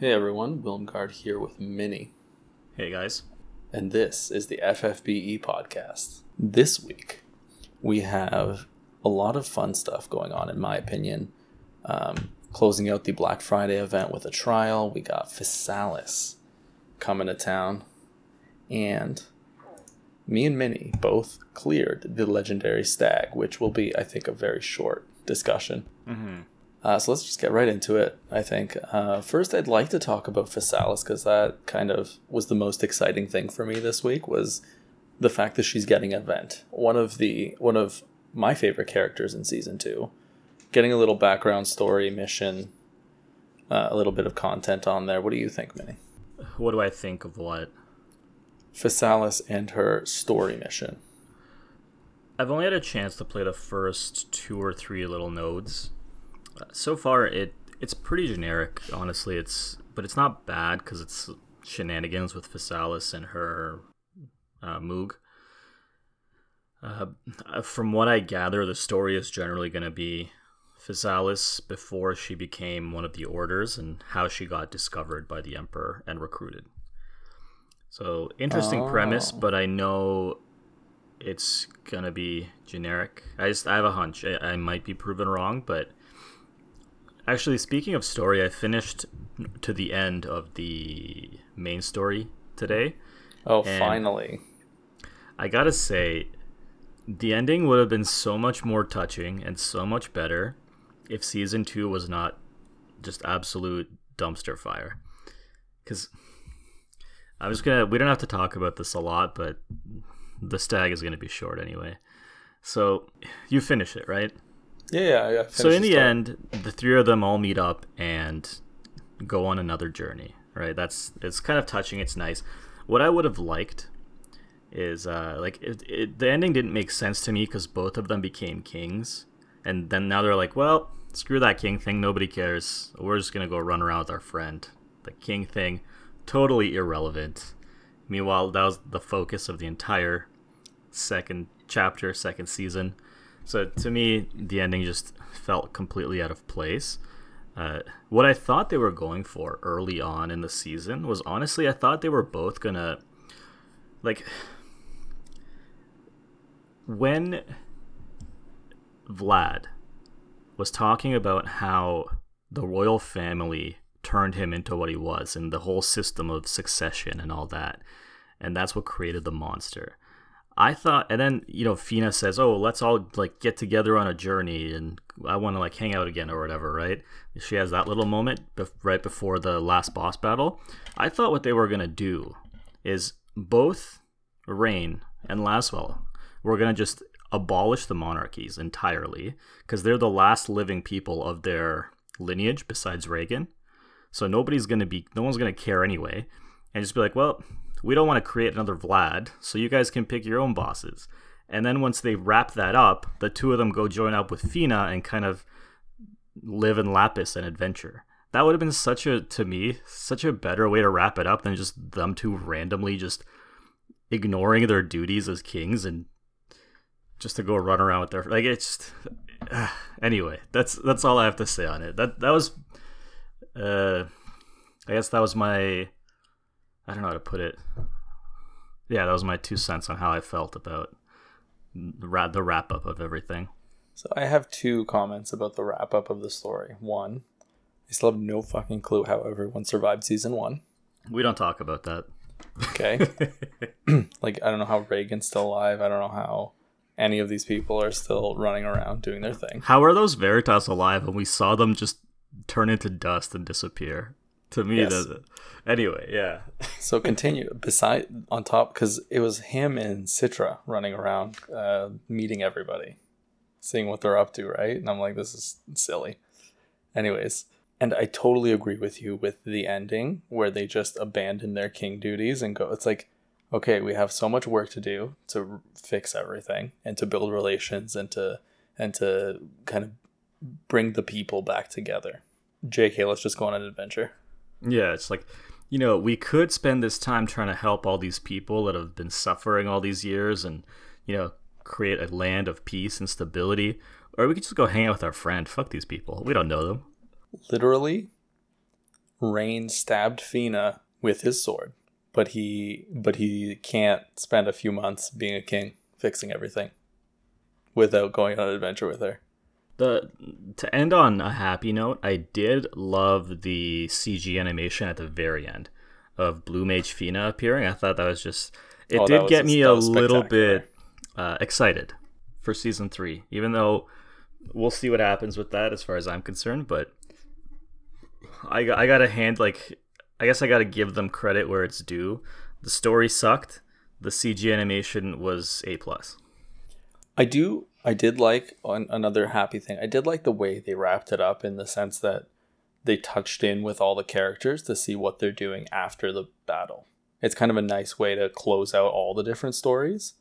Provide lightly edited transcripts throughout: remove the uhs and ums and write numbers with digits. Hey everyone, Wilmgard here with Minnie. Hey guys. And this is the FFBE podcast. This week, we have a lot of fun stuff going on, in my opinion. Closing out the Black Friday event with a trial, we got Physalis coming to town. And me and Minnie both cleared the legendary stag, which will be, I think, a very short discussion. Mm-hmm. So let's just get right into it, I think. First, I'd like to talk about Physalis, because that kind of was the most exciting thing for me this week, was the fact that she's getting an event. One of my favorite characters in Season 2. Getting a little background story, mission, a little bit of content on there. What do you think, Minnie? What do I think of what? Physalis and her story mission. I've only had a chance to play the first 2 or 3 little nodes. So far, it's pretty generic, honestly. But it's not bad because it's shenanigans with Physalis and her Moog. From what I gather, the story is generally going to be Physalis before she became one of the orders and how she got discovered by the Emperor and recruited. So, interesting premise, but I know it's going to be generic. I have a hunch. I might be proven wrong, but... Actually, speaking of story, I finished to the end of the main story today. Oh, finally. I gotta say, the ending would have been so much more touching and so much better if Season 2 was not just absolute dumpster fire. Because we don't have to talk about this a lot, but the stag is going to be short anyway. So, you finish it, right? Yeah. So in the end, the three of them all meet up and go on another journey, right? It's kind of touching. It's nice. What I would have liked is the ending didn't make sense to me because both of them became kings, and then now they're like, well, screw that king thing. Nobody cares. We're just gonna go run around with our friend. The king thing, totally irrelevant. Meanwhile, that was the focus of the entire second chapter, second season. So to me, the ending just felt completely out of place. What I thought they were going for early on in the season was, honestly, I thought they were both going to, like, when Vlad was talking about how the royal family turned him into what he was and the whole system of succession and all that, and that's what created the monster. I thought, and then, you know, Fina says, oh, let's all, like, get together on a journey, and I want to, like, hang out again or whatever, right? She has that little moment right before the last boss battle. I thought what they were going to do is both Rain and Lasswell were going to just abolish the monarchies entirely, because they're the last living people of their lineage besides Raegen. So no one's going to care anyway, and just be like, well... We don't want to create another Vlad, so you guys can pick your own bosses. And then once they wrap that up, the two of them go join up with Fina and kind of live in Lapis and adventure. That would have been such a better way to wrap it up than just them two randomly just ignoring their duties as kings and just to go run around with their... Like, it's... Anyway, that's all I have to say on it. That was... I guess that was my... I don't know how to put it. Yeah, that was my 2 cents on how I felt about the wrap-up of everything. So I have 2 comments about the wrap-up of the story. One, I still have no fucking clue how everyone survived Season 1. We don't talk about that. Okay. Like, I don't know how Raegen's still alive. I don't know how any of these people are still running around doing their thing. How are those Veritas alive when we saw them just turn into dust and disappear? To me, yes. Doesn't. Anyway, yeah. So continue. On top, because it was him and Citra running around, meeting everybody, seeing what they're up to, right? And I'm like, this is silly. Anyways, and I totally agree with you with the ending where they just abandon their king duties and go. It's like, okay, we have so much work to do to fix everything and to build relations and to kind of bring the people back together. JK, let's just go on an adventure. Yeah, it's like, you know, we could spend this time trying to help all these people that have been suffering all these years and, you know, create a land of peace and stability. Or we could just go hang out with our friend. Fuck these people. We don't know them. Literally, Rain stabbed Fina with his sword, but he can't spend a few months being a king fixing everything without going on an adventure with her. To end on a happy note, I did love the CG animation at the very end of Blue Mage Fina appearing. I thought that was just... It did get me a little bit excited for Season 3, even though we'll see what happens with that as far as I'm concerned, but I got to give them credit where it's due. The story sucked. The CG animation was A+. I did like another happy thing. I did like the way they wrapped it up in the sense that they touched in with all the characters to see what they're doing after the battle. It's kind of a nice way to close out all the different stories.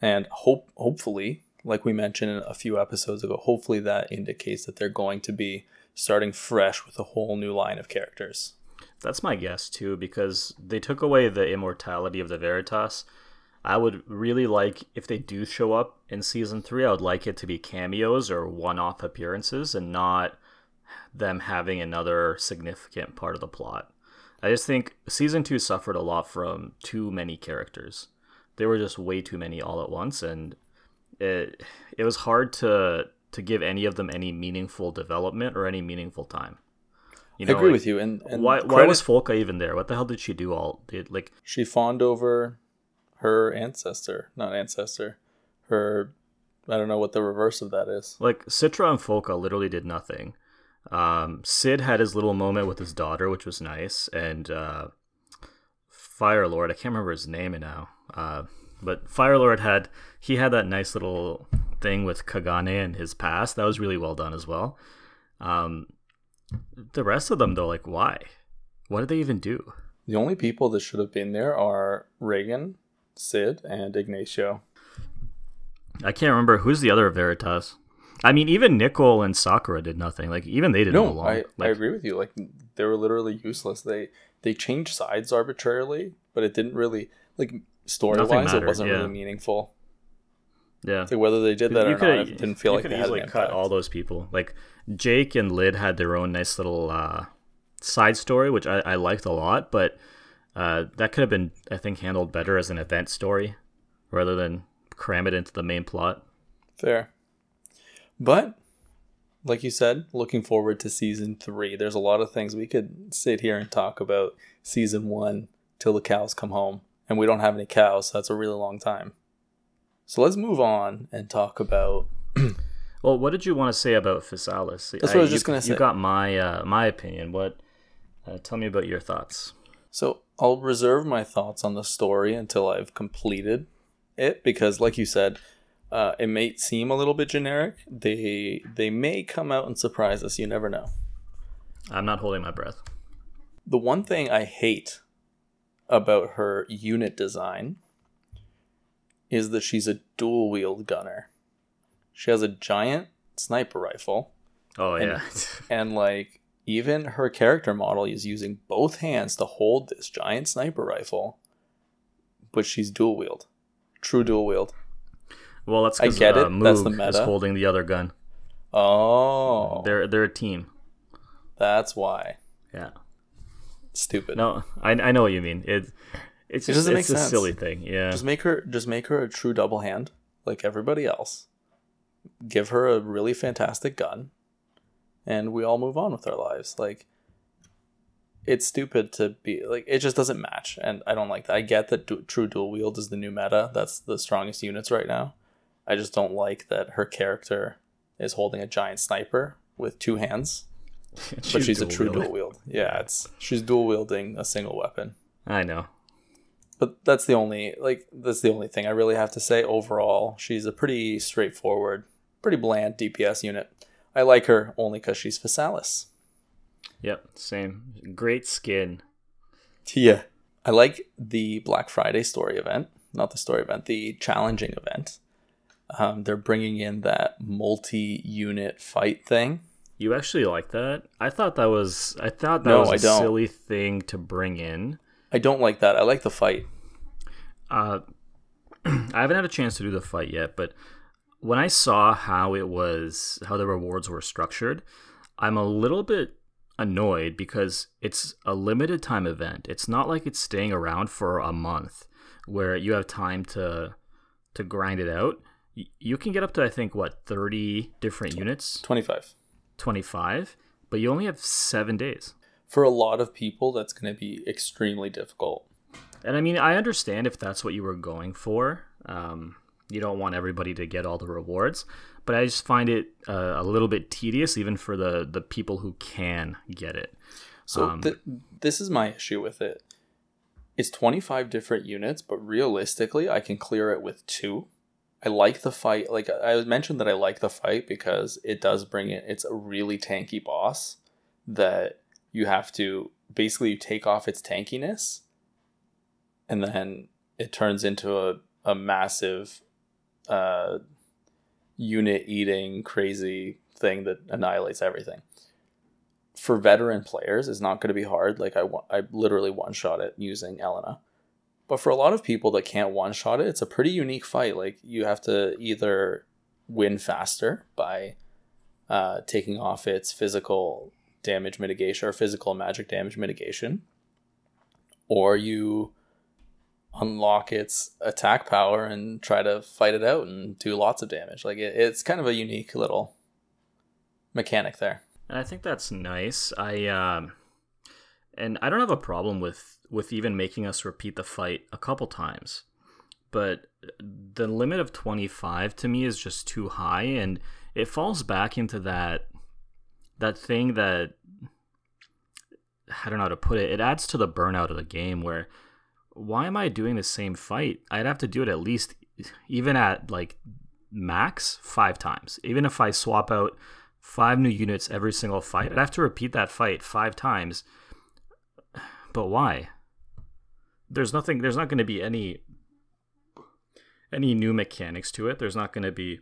And hopefully, like we mentioned a few episodes ago, hopefully that indicates that they're going to be starting fresh with a whole new line of characters. That's my guess too, because they took away the immortality of the Veritas. I would really like, if they do show up in Season 3, I would like it to be cameos or one-off appearances and not them having another significant part of the plot. I just think Season 2 suffered a lot from too many characters. There were just way too many all at once, and it was hard to give any of them any meaningful development or any meaningful time. You know, I agree with you. And why was Folka even there? What the hell did she do all... She fawned over... her I don't know what the reverse of that is. Citra and Folka literally did nothing. Sid had his little moment with his daughter, which was nice, and Fire Lord, I can't remember his name now, but Fire Lord had that nice little thing with Kagane and his past. That was really well done as well. The rest of them though, why? What did they even do? The only people that should have been there are Raegen, Sid, and Ignatio. I can't remember. Who's the other Veritas? I mean, even Nicole and Sakura did nothing. Even they didn't belong. I agree with you. They were literally useless. They changed sides arbitrarily, but it didn't really... Story-wise, it wasn't really meaningful. Yeah. Whether they did that or not, it didn't feel like they had an impact. You could easily cut all those people. Jake and Lyd had their own nice little... side story, which I liked a lot, but that could have been, I think, handled better as an event story rather than cram it into the main plot. Fair. But like you said, looking forward to Season 3. There's a lot of things we could sit here and talk about Season 1 till the cows come home, and we don't have any cows, so that's a really long time. So let's move on and talk about well, what did you want to say about Physalis? That's what I was just going to say. You got my my opinion. What? Tell me about your thoughts. So I'll reserve my thoughts on the story until I've completed it, because like you said, it may seem a little bit generic. They may come out and surprise us. You never know. I'm not holding my breath. The one thing I hate about her unit design is that she's a dual-wield gunner. She has a giant sniper rifle. Oh, yeah. And even her character model is using both hands to hold this giant sniper rifle, but she's dual wield, true dual wield. Well, that's because Moog is holding the other gun. Oh, they're a team. That's why. Yeah. Stupid. No, I know what you mean. It doesn't make sense. Silly thing. Yeah. Just make her a true double hand like everybody else. Give her a really fantastic gun, and we all move on with our lives. It's stupid to be it just doesn't match, and I don't like that. I get that true dual wield is the new meta. That's the strongest units right now. I just don't like that her character is holding a giant sniper with two hands, but she's a true dual wield. Yeah, she's dual wielding a single weapon. I know. But that's the only thing I really have to say. Overall, she's a pretty straightforward, pretty bland DPS unit. I like her only because she's Physalis. Yep, same. Great skin. Yeah. I like the Black Friday story event. Not the story event, the challenging event. They're bringing in that multi-unit fight thing. You actually like that? I thought that was a silly thing to bring in. I don't like that. I like the fight. I haven't had a chance to do the fight yet, but when I saw how the rewards were structured, I'm a little bit annoyed because it's a limited time event. It's not like it's staying around for a month where you have time to grind it out. You can get up to, I think, what, 30 different units? 25, but you only have 7 days. For a lot of people, that's going to be extremely difficult. And I mean, I understand if that's what you were going for. You don't want everybody to get all the rewards, but I just find it a little bit tedious, even for the people who can get it. So this is my issue with it. It's 25 different units, but realistically, I can clear it with 2. I like the fight. Like I mentioned that I like the fight because it does bring in. It's a really tanky boss that you have to basically take off its tankiness, and then it turns into a massive unit eating crazy thing that annihilates everything. For veteran players, it's not going to be hard. Like I literally one shot it using Elena. But for a lot of people that can't one-shot it, it's a pretty unique fight. Like, you have to either win faster by taking off its physical damage mitigation or physical magic damage mitigation, or you unlock its attack power and try to fight it out and do lots of damage. Like, it's kind of a unique little mechanic there. And I think that's nice. And I don't have a problem with even making us repeat the fight a couple times. But the limit of 25 to me is just too high, and it falls back into that thing that, I don't know how to put it, it adds to the burnout of the game where, why am I doing the same fight? I'd have to do it at least, even at like max, 5 times. Even if I swap out 5 new units every single fight, I'd have to repeat that fight 5 times. But why? There's not going to be any new mechanics to it. There's not going to be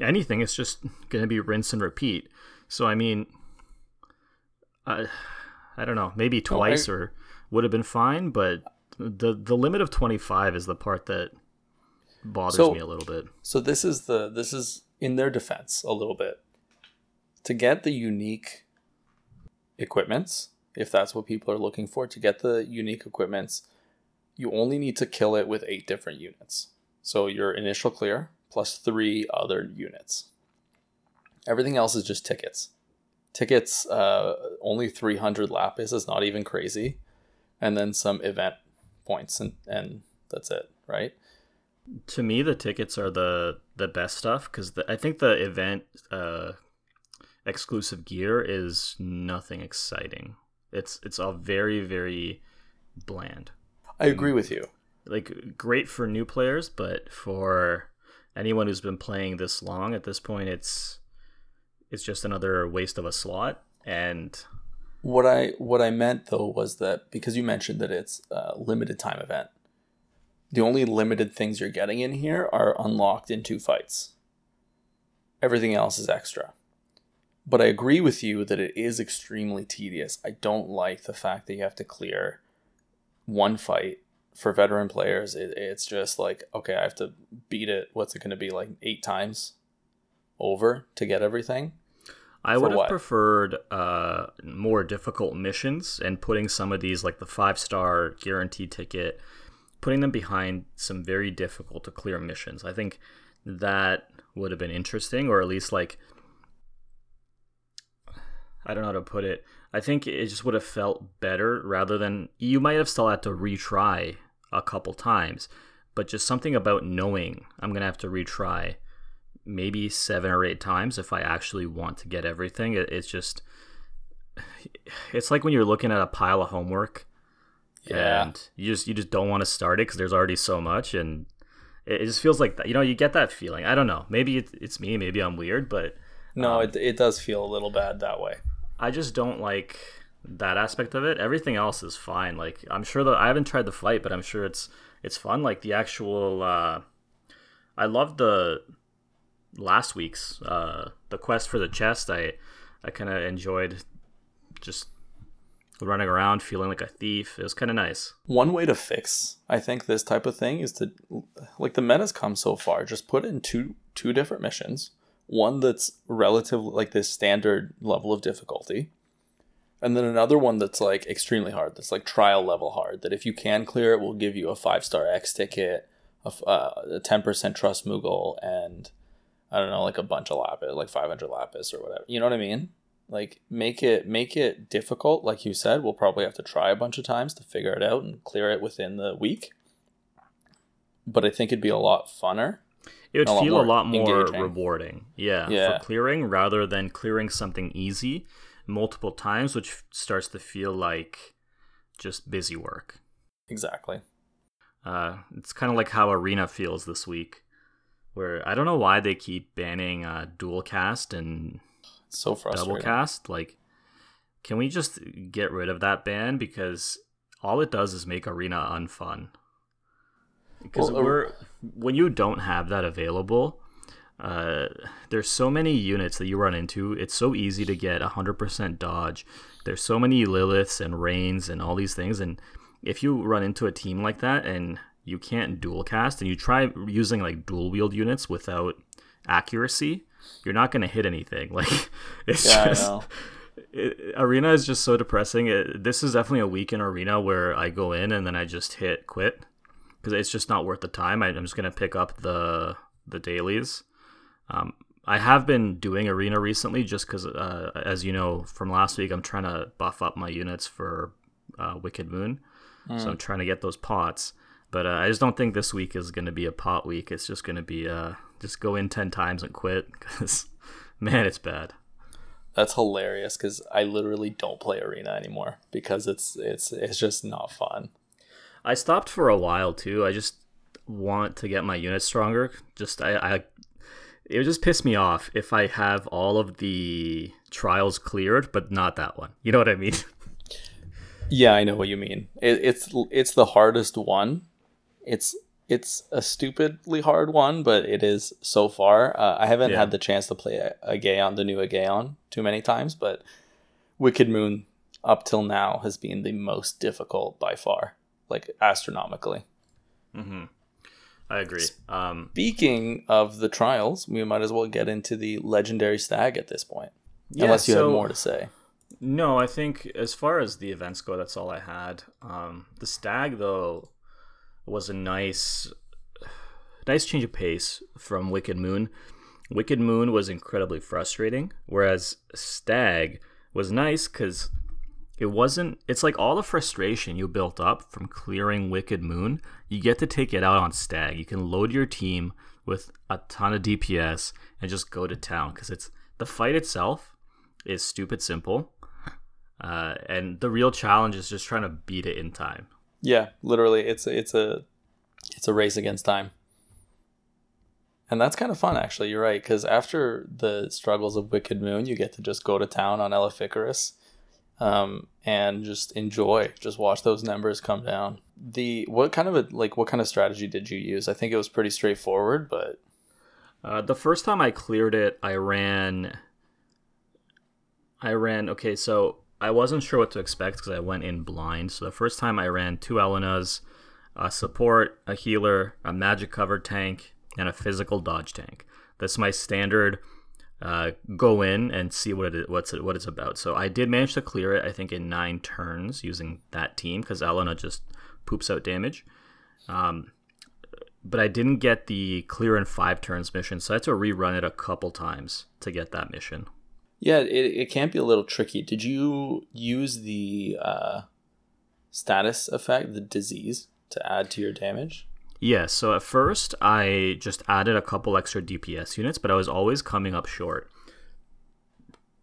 anything. It's just going to be rinse and repeat. So, I mean, I don't know, maybe twice or would have been fine, but the limit of 25 is the part that bothers me a little bit. So this is in their defense a little bit. To get the unique equipments, if that's what people are looking for, to get the unique equipments, you only need to kill it with 8 different units. So your initial clear plus 3 other units. Everything else is just tickets. Tickets, only 300 Lapis is not even crazy. And then some event points and that's it, right? To me, the tickets are the best stuff because I think the event exclusive gear is nothing exciting. It's all very, very bland. I agree with you. Like, great for new players, but for anyone who's been playing this long, at this point, it's just another waste of a slot. And what I meant though was that, because you mentioned that it's a limited time event, the only limited things you're getting in here are unlocked in 2 fights. Everything else is extra. But I agree with you that it is extremely tedious. I don't like the fact that you have to clear 1 fight. For veteran players, it's just like, okay, I have to beat it. What's it going to be, like 8 times over to get everything? I would have preferred more difficult missions and putting some of these, like the 5-star guarantee ticket, putting them behind some very difficult to clear missions. I think that would have been interesting, or at least like, I don't know how to put it. I think it just would have felt better rather than, you might have still had to retry a couple times, but just something about knowing I'm going to have to retry maybe 7 or 8 times if I actually want to get everything. It's like when you're looking at a pile of homework, yeah, and you just don't want to start it because there's already so much, and it just feels like that. You know, you get that feeling. I don't know. Maybe it's me. Maybe I'm weird, but no, it does feel a little bad that way. I just don't like that aspect of it. Everything else is fine. Like, I'm sure that I haven't tried the fight, but I'm sure it's fun. Like the actual, I loved the last week's the quest for the chest. I kind of enjoyed just running around feeling like a thief. It was kind of nice. One way to fix, I think, this type of thing is to, like, the meta's come so far, just put in two different missions. One that's relative, like this standard level of difficulty, And then another one that's like extremely hard, that's like trial level hard, that if you can clear it will give you a 5-star X ticket, a 10% trust Moogle, and I don't know, like a bunch of Lapis, like 500 Lapis or whatever. You know what I mean? Like make it difficult. Like you said, we'll probably have to try a bunch of times to figure it out and clear it within the week. But I think it'd be a lot funner. It would feel a lot more rewarding. Yeah. For clearing rather than clearing something easy multiple times, which starts to feel like just busy work. Exactly. It's kind of like how Arena feels this week, where I don't know why they keep banning dual cast and so double cast. Like, can we just get rid of that ban? Because all it does is make Arena unfun. Because when you don't have that available, there's so many units that you run into. It's so easy to get 100% dodge. There's so many Liliths and Rains and all these things. And if you run into a team like that and you can't dual cast and you try using like dual wield units without accuracy, you're not going to hit anything. Like it's Arena is just so depressing. This is definitely a week in Arena where I go in and then I just hit quit. Because it's just not worth the time. I'm just going to pick up the dailies. I have been doing Arena recently just because, as you know, from last week, I'm trying to buff up my units for Wicked Moon. So I'm trying to get those pots. But I just don't think this week is going to be a pot week. It's just going to be just go in 10 times and quit. Because, man, it's bad. That's hilarious because I literally don't play Arena anymore because it's just not fun. I stopped for a while too. I just want to get my units stronger. It would just piss me off if I have all of the trials cleared, but not that one. You know what I mean? Yeah, I know what you mean. It's the hardest one. It's a stupidly hard one, but it is so far. I haven't had the chance to play Aegean, the new Aegean, too many times, but Wicked Moon up till now has been the most difficult by far. Like astronomically. Mm-hmm. I agree. Speaking of the trials, we might as well get into the legendary stag at this point. Yeah, unless you have more to say. No, I think as far as the events go, that's all I had. The stag, though, was a nice change of pace from Wicked Moon. Wicked Moon was incredibly frustrating, whereas stag was nice because... It's like all the frustration you built up from clearing Wicked Moon, you get to take it out on stag. You can load your team with a ton of DPS and just go to town because it's the fight itself is stupid simple. And the real challenge is just trying to beat it in time. Yeah, literally. It's a race against time. And that's kind of fun, actually. You're right. Because after the struggles of Wicked Moon, you get to just go to town on Elaficarus. And just watch those numbers come down. What kind of strategy did you use? I think it was pretty straightforward, but the first time I cleared it, I ran. Okay, so I wasn't sure what to expect because I went in blind. So the first time I ran 2 Elenas, a support, a healer, a magic covered tank, and a physical dodge tank. That's my standard. Go in and see what it's about. So I did manage to clear it, I think, in 9 turns using that team because Alana just poops out damage. But I didn't get the clear in 5 turns mission, so I had to rerun it a couple times to get that mission. Yeah, it can be a little tricky. Did you use the status effect, the disease, to add to your damage? Yeah, so at first I just added a couple extra DPS units, but I was always coming up short.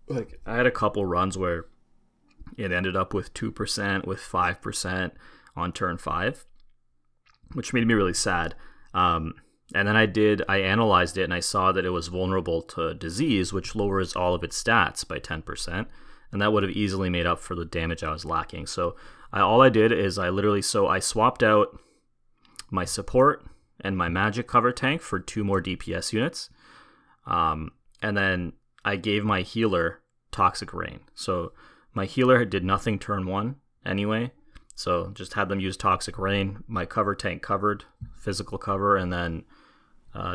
Like I had a couple runs where it ended up with 2%, with 5% on turn 5, which made me really sad. And then I analyzed it and I saw that it was vulnerable to disease, which lowers all of its stats by 10%. And that would have easily made up for the damage I was lacking. So I swapped out my support and my magic cover tank for 2 more DPS units. And then I gave my healer Toxic Rain. So my healer did nothing turn 1 anyway. So just had them use Toxic Rain. My cover tank covered, physical cover, and then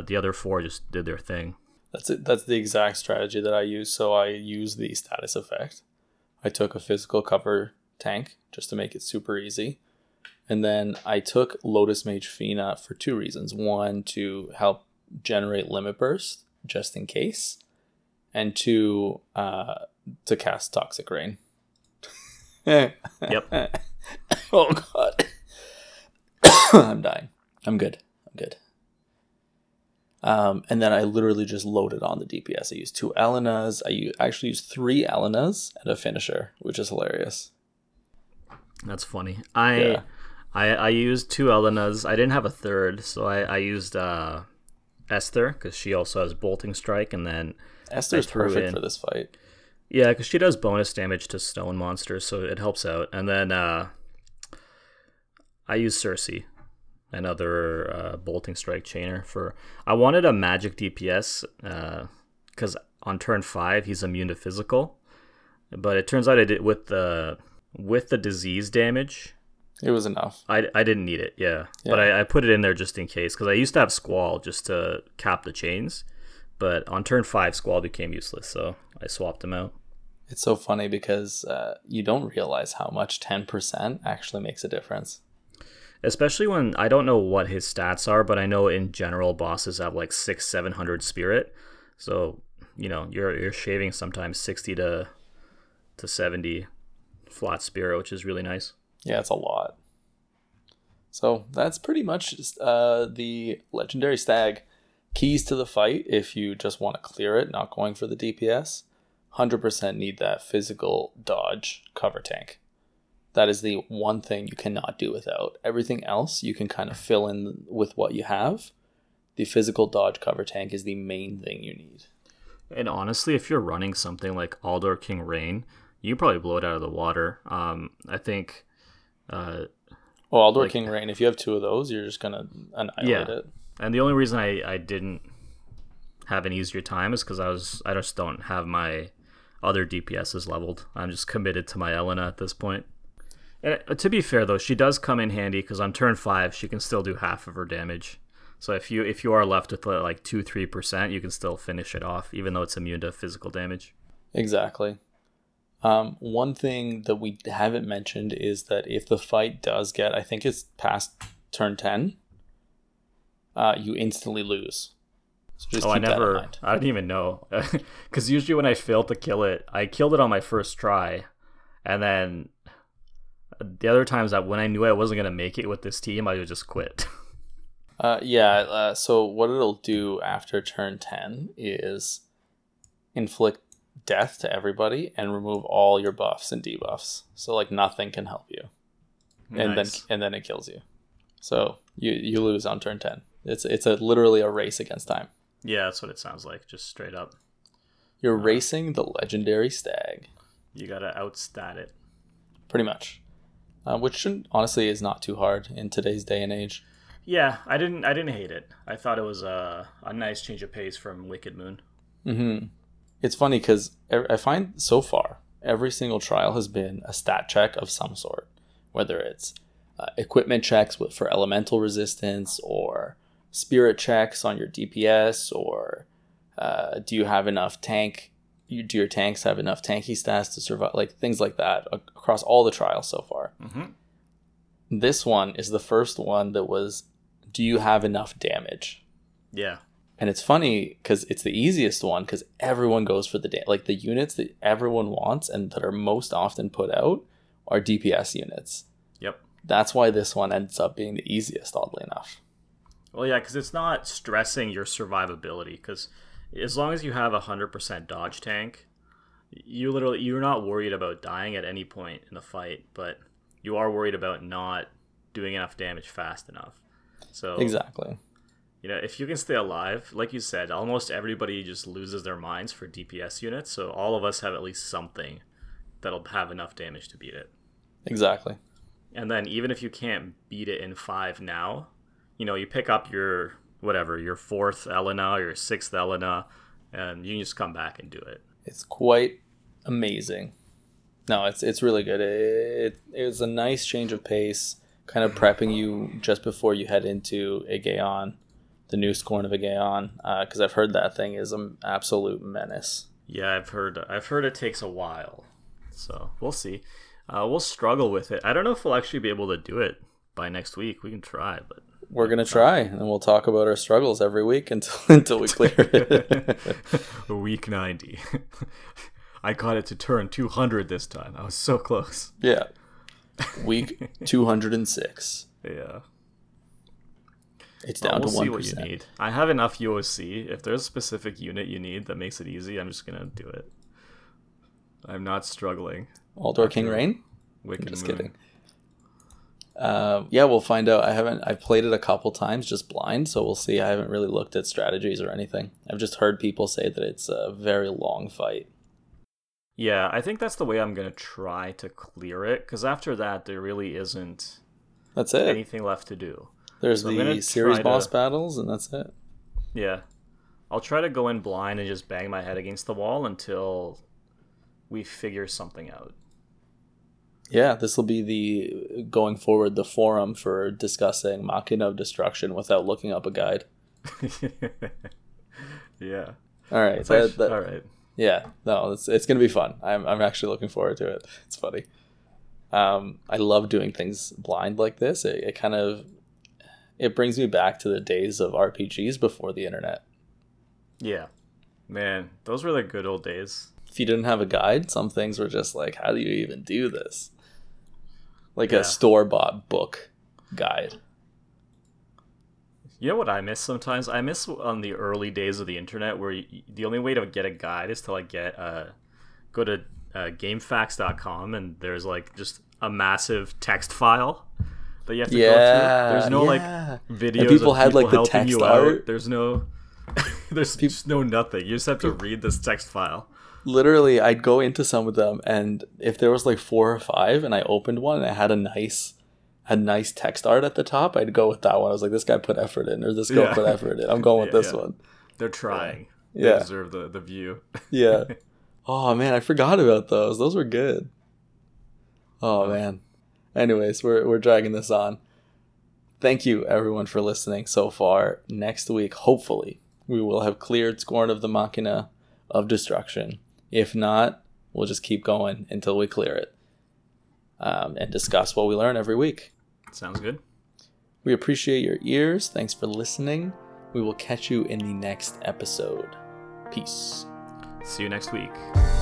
the other 4 just did their thing. That's it. That's the exact strategy that I use. So I use the status effect. I took a physical cover tank just to make it super easy. And then I took Lotus Mage Fina for two reasons. One, to help generate Limit Burst, just in case. And two, to cast Toxic Rain. Yep. Oh, God. I'm dying. I'm good. And then I literally just loaded on the DPS. I used two Elenas. I actually used three Elenas and a finisher, which is hilarious. That's funfunny. I used two Elenas. I didn't have a third, so I used Esther, because she also has Bolting Strike, and then Esther's perfect for this fight. Yeah, because she does bonus damage to stone monsters, so it helps out. And then I used Cersei, another Bolting Strike chainer. I wanted a magic DPS, because on turn 5 he's immune to physical, but it turns out I did with the disease damage it was enough. I didn't need it. Yeah. But I put it in there just in case, because I used to have Squall just to cap the chains, but on turn 5 Squall became useless, so I swapped him out. It's so funny because you don't realize how much 10% actually makes a difference. Especially when, I don't know what his stats are, but I know in general bosses have like 600-700 spirit. So, you know, you're shaving sometimes 60 to 70 flat spirit, which is really nice. Yeah, it's a lot. So that's pretty much the legendary stag. Keys to the fight if you just want to clear it, not going for the DPS. 100% need that physical dodge cover tank. That is the one thing you cannot do without. Everything else you can kind of fill in with what you have. The physical dodge cover tank is the main thing you need. And honestly, if you're running something like Aldore King Rain, you probably blow it out of the water. I think... Aldore King Rain, if you have two of those, you're just going to annihilate it. And the only reason I didn't have an easier time is because I just don't have my other DPSs leveled. I'm just committed to my Elena at this point. And to be fair, though, she does come in handy because on turn 5, she can still do half of her damage. So if you are left with like 2-3%, you can still finish it off, even though it's immune to physical damage. Exactly. One thing that we haven't mentioned is that if the fight does get, I think it's past turn 10, you instantly lose. So just keep that in mind. I didn't even know. Because usually when I fail to kill it, I killed it on my first try, and then... The other times that when I knew I wasn't going to make it with this team, I would just quit. So what it'll do after turn 10 is inflict death to everybody and remove all your buffs and debuffs. So like nothing can help you. And nice. then it kills you. So you lose on turn 10. It's literally a race against time. Yeah, that's what it sounds like. Just straight up. You're racing the legendary stag. You got to outstat it. Pretty much. Which honestly is not too hard in today's day and age. Yeah, I didn't hate it. I thought it was a nice change of pace from Wicked Moon. Mm-hmm. It's funny because I find so far every single trial has been a stat check of some sort, whether it's equipment checks for elemental resistance or spirit checks on your DPS, or do you have enough tank? Do your tanks have enough tanky stats to survive? Like things like that across all the trials so far. Mm-hmm. This one is the first one that was, do you have enough damage? Yeah. And it's funny because it's the easiest one because everyone goes for the like the units that everyone wants and that are most often put out are DPS units. Yep. That's why this one ends up being the easiest, oddly enough. Well, yeah, because it's not stressing your survivability because... As long as you have 100% dodge tank, you're not worried about dying at any point in the fight, but you are worried about not doing enough damage fast enough. So exactly, you know, if you can stay alive, like you said, almost everybody just loses their minds for DPS units. So all of us have at least something that'll have enough damage to beat it. Exactly. And then even if you can't beat it in 5 now, you know, you pick up your 4th Elena or your 6th Elena, and you can just come back and do it. It's quite amazing. No, it's really good. It was a nice change of pace, kind of prepping you just before you head into Aegean, the new Scorn of Aegean, because I've heard that thing is an absolute menace. Yeah, I've heard it takes a while So we'll see. We'll struggle with it. I don't know if we'll actually be able to do it by next week. We can try, but we're gonna try, and we'll talk about our struggles every week until we clear it. Week 90. I got it to turn 200 this time. I was so close. Yeah. Week 206. Yeah. It's down to 1%. We'll see what you need. I have enough UOC. If there's a specific unit you need that makes it easy, I'm just going to do it. I'm not struggling. Aldore King Rain? Wicked Moon. Just kidding. Yeah, we'll find out. I've played it a couple times just blind, so we'll see. I haven't really looked at strategies or anything. I've just heard people say that it's a very long fight. Yeah, I think that's the way I'm going to try to clear it, because after that, there really isn't anything left to do. There's the series boss battles, and that's it. Yeah. I'll try to go in blind and just bang my head against the wall until we figure something out. Yeah, this will be going forward, the forum for discussing Machina of Destruction without looking up a guide. Yeah. All right. All right. Yeah, no, it's going to be fun. I'm actually looking forward to it. It's funny. I love doing things blind like this. It kind of, it brings me back to the days of RPGs before the internet. Yeah, man, those were the good old days. If you didn't have a guide, some things were just like, how do you even do this? Like a store-bought book guide. You know what I miss sometimes? I miss on the early days of the internet where the only way to get a guide is to like go to gamefax.com, and there's like just a massive text file that you have to go through. There's no like videos. And people had people like the text art. There's no, just no nothing. You just have to read this text file. Literally, I'd go into some of them, and if there was like 4 or 5, and I opened one, and it had a nice text art at the top, I'd go with that one. I was like, this guy put effort in, or this girl put effort in. I'm going with this one. They're trying. They deserve the view. Yeah. Oh, man, I forgot about those. Those were good. Oh, man. Anyways, we're dragging this on. Thank you, everyone, for listening so far. Next week, hopefully, we will have cleared Scorn of the Machina of Destruction. If not, we'll just keep going until we clear it. And discuss what we learn every week. Sounds good. We appreciate your ears. Thanks for listening. We will catch you in the next episode. Peace. See you next week.